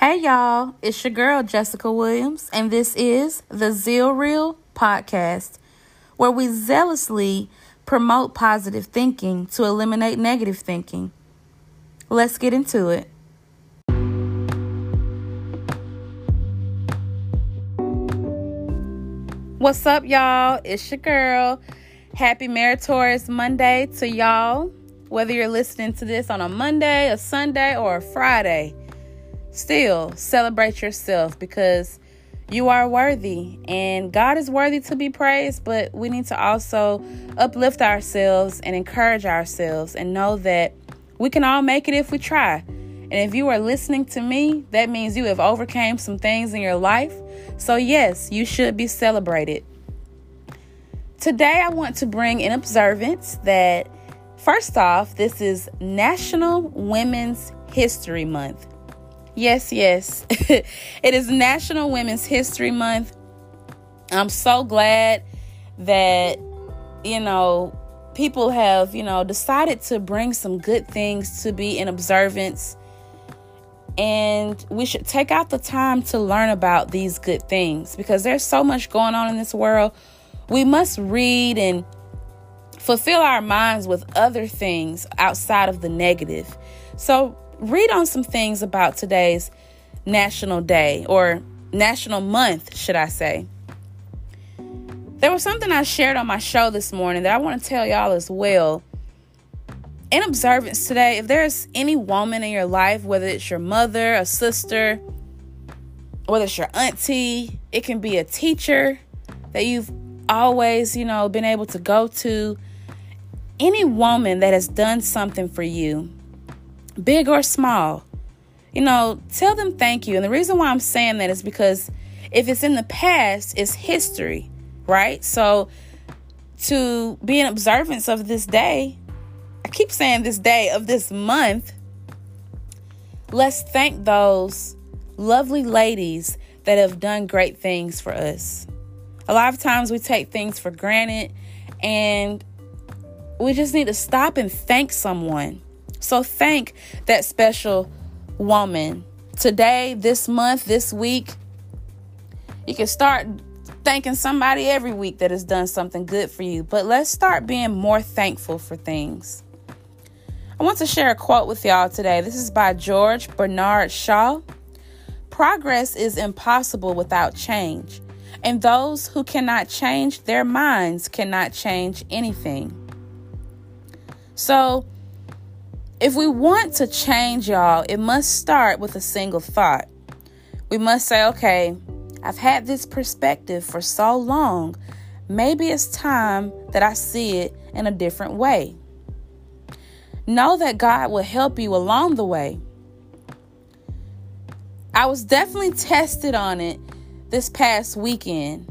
Hey y'all, it's your girl Jessica Williams, and this is the Zeal Real Podcast, where we zealously promote positive thinking to eliminate negative thinking. Let's get into it. What's up, y'all? It's your girl. Happy Meritorious Monday to y'all. Whether you're listening to this on a Monday, a Sunday, or a Friday, still celebrate yourself because you are worthy and God is worthy to be praised, but we need to also uplift ourselves and encourage ourselves and know that we can all make it if we try. And if you are listening to me, that means you have overcome some things in your life. So yes, you should be celebrated. Today, I want to bring in observance that, first off, this is National Women's History Month. Yes, it is National Women's History Month. I'm so glad that, people have, decided to bring some good things to be in observance. And we should take out the time to learn about these good things because there's so much going on in this world. We must read and fulfill our minds with other things outside of the negative. So read on some things about today's national day or national month, should I say. There was something I shared on my show this morning that I want to tell y'all as well. In observance today, if there's any woman in your life, whether it's your mother, a sister, whether it's your auntie, it can be a teacher that you've always, been able to go to, any woman that has done something for you, big or small, tell them thank you. And the reason why I'm saying that is because if it's in the past, it's history, right? So to be in observance of this day, I keep saying this day of this month, let's thank those lovely ladies that have done great things for us. A lot of times we take things for granted and we just need to stop and thank someone. So thank that special woman. Today, this month, this week, you can start thanking somebody every week that has done something good for you. But let's start being more thankful for things. I want to share a quote with y'all today. This is by George Bernard Shaw. Progress is impossible without change, and those who cannot change their minds cannot change anything. So, if we want to change, y'all, it must start with a single thought. We must say, okay, I've had this perspective for so long. Maybe it's time that I see it in a different way. Know that God will help you along the way. I was definitely tested on it this past weekend.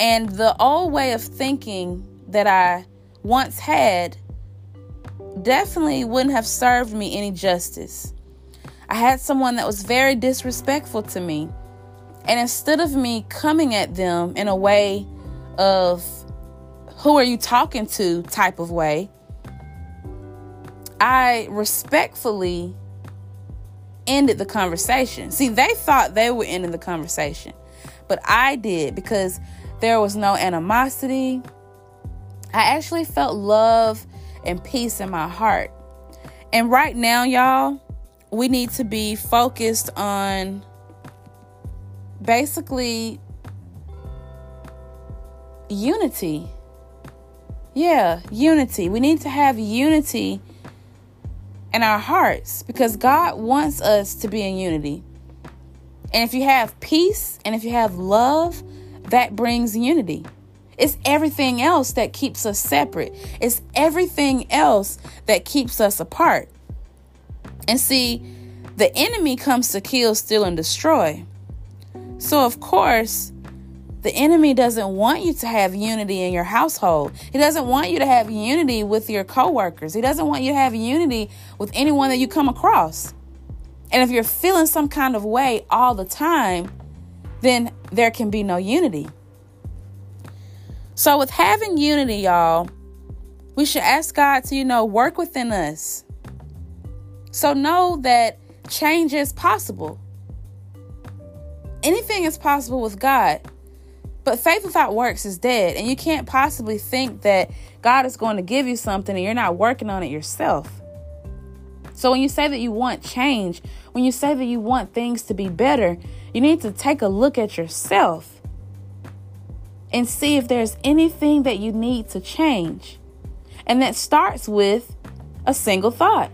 And the old way of thinking that I once had definitely wouldn't have served me any justice. I had someone that was very disrespectful to me. And instead of me coming at them in a way of who are you talking to type of way, I respectfully ended the conversation. See, they thought they were ending the conversation, but I did because there was no animosity. I actually felt love and peace in my heart. And right now, y'all, we need to be focused on basically unity. Yeah, unity. We need to have unity in our hearts because God wants us to be in unity. And if you have peace and if you have love, that brings unity. It's everything else that keeps us separate. It's everything else that keeps us apart. And see, the enemy comes to kill, steal, and destroy. So, of course, the enemy doesn't want you to have unity in your household. He doesn't want you to have unity with your coworkers. He doesn't want you to have unity with anyone that you come across. And if you're feeling some kind of way all the time, then there can be no unity. So with having unity, y'all, we should ask God to, work within us. So know that change is possible. Anything is possible with God. But faith without works is dead. And you can't possibly think that God is going to give you something and you're not working on it yourself. So when you say that you want change, when you say that you want things to be better, you need to take a look at yourself and see if there's anything that you need to change. And that starts with a single thought.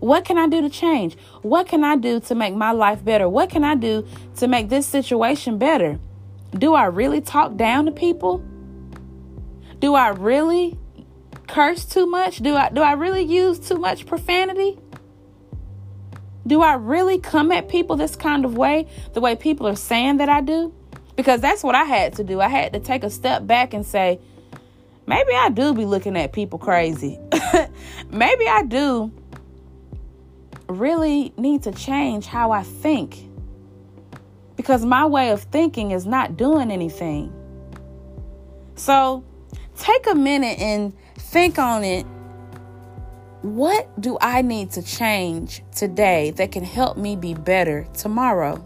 What can I do to change? What can I do to make my life better? What can I do to make this situation better? Do I really talk down to people? Do I really curse too much? Do I really use too much profanity? Do I really come at people this kind of way, the way people are saying that I do? Because that's what I had to do. I had to take a step back and say, maybe I do be looking at people crazy. Maybe I do really need to change how I think. Because my way of thinking is not doing anything. So take a minute and think on it. What do I need to change today that can help me be better tomorrow?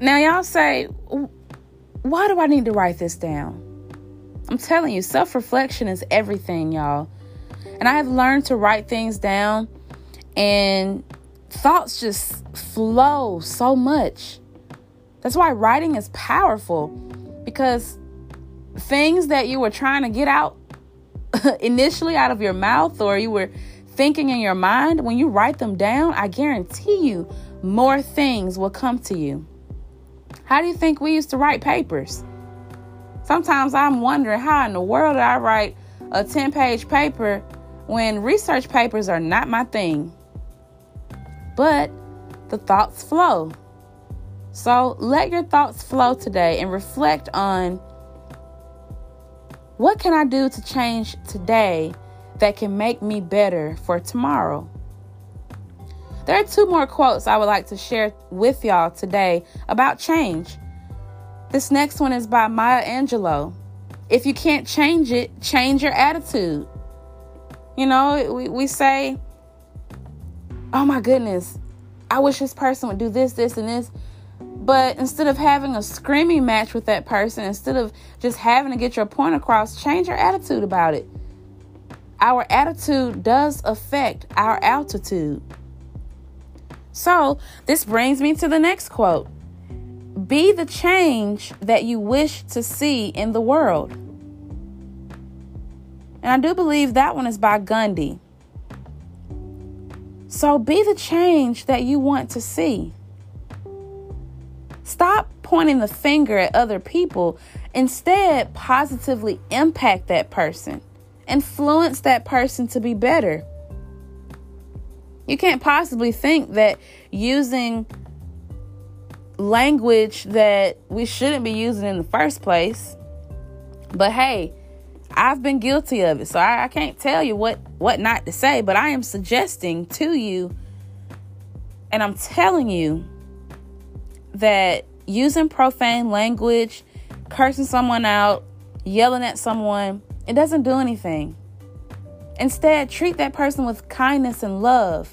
Now y'all say, why do I need to write this down? I'm telling you, self-reflection is everything, y'all. And I have learned to write things down, and thoughts just flow so much. That's why writing is powerful, because things that you were trying to get out initially out of your mouth, or you were thinking in your mind, when you write them down, I guarantee you more things will come to you. How do you think we used to write papers? Sometimes I'm wondering how in the world did I write a 10-page paper when research papers are not my thing. But the thoughts flow. So let your thoughts flow today and reflect on what can I do to change today that can make me better for tomorrow. There are two more quotes I would like to share with y'all today about change. This next one is by Maya Angelou. If you can't change it, change your attitude. You know, we say, oh my goodness, I wish this person would do this, this, and this. But instead of having a screaming match with that person, instead of just having to get your point across, change your attitude about it. Our attitude does affect our altitude. So this brings me to the next quote. Be the change that you wish to see in the world. And I do believe that one is by Gandhi. So be the change that you want to see. Stop pointing the finger at other people. Instead, positively impact that person. Influence that person to be better. You can't possibly think that using language that we shouldn't be using in the first place. But hey, I've been guilty of it, so I can't tell you what not to say, but I am suggesting to you, and I'm telling you, that using profane language, cursing someone out, yelling at someone, it doesn't do anything. Instead, treat that person with kindness and love.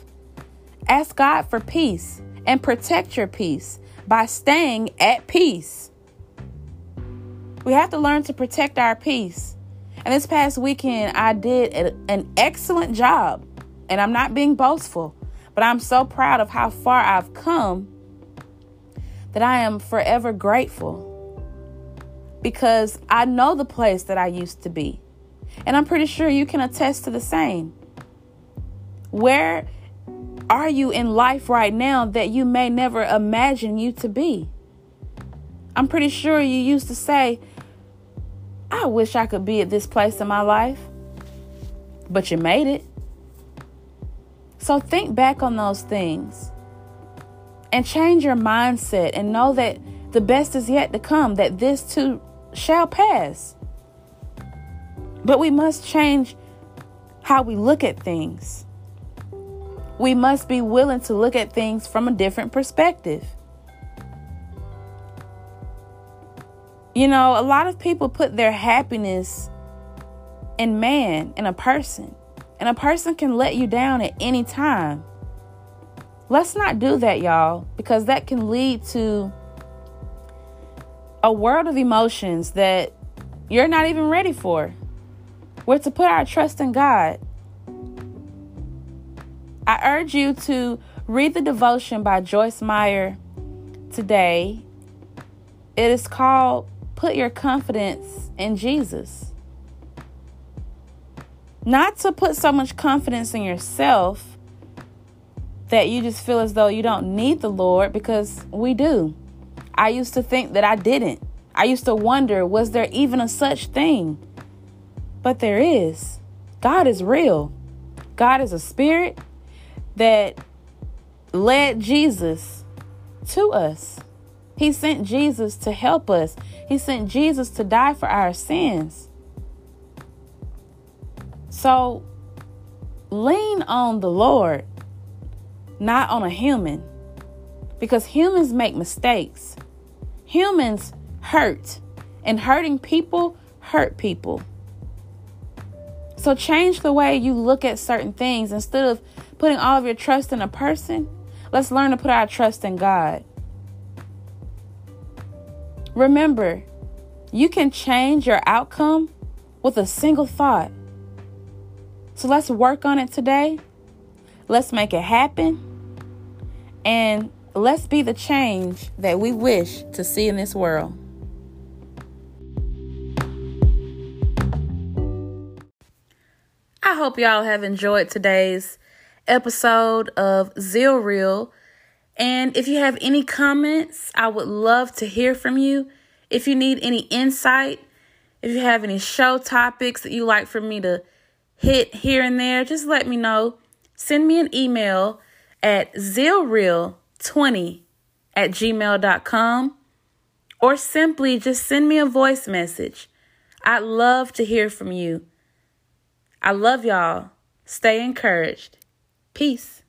Ask God for peace and protect your peace by staying at peace. We have to learn to protect our peace. And this past weekend, I did an excellent job. And I'm not being boastful, but I'm so proud of how far I've come that I am forever grateful, because I know the place that I used to be. And I'm pretty sure you can attest to the same. Where are you in life right now that you may never imagine you to be? I'm pretty sure you used to say, I wish I could be at this place in my life, but you made it. So think back on those things and change your mindset and know that the best is yet to come, that this too shall pass. But we must change how we look at things. We must be willing to look at things from a different perspective. You know, a lot of people put their happiness in man, in a person. And a person can let you down at any time. Let's not do that, y'all, because that can lead to a world of emotions that you're not even ready for. We're to put our trust in God. I urge you to read the devotion by Joyce Meyer today. It is called Put Your Confidence in Jesus. Not to put so much confidence in yourself that you just feel as though you don't need the Lord, because we do. I used to think that I didn't. I used to wonder, was there even a such thing? But there is. God is real. God is a spirit that led Jesus to us. He sent Jesus to help us. He sent Jesus to die for our sins. So lean on the Lord, not on a human, because humans make mistakes. Humans hurt, and hurting people hurt people. So change the way you look at certain things. Instead of putting all of your trust in a person, let's learn to put our trust in God. Remember, you can change your outcome with a single thought. So let's work on it today. Let's make it happen. And let's be the change that we wish to see in this world. I hope y'all have enjoyed today's episode of Zeal Real. And if you have any comments, I would love to hear from you. If you need any insight, if you have any show topics that you like for me to hit here and there, just let me know. Send me an email at zealreal20@gmail.com, or simply just send me a voice message. I'd love to hear from you. I love y'all. Stay encouraged. Peace.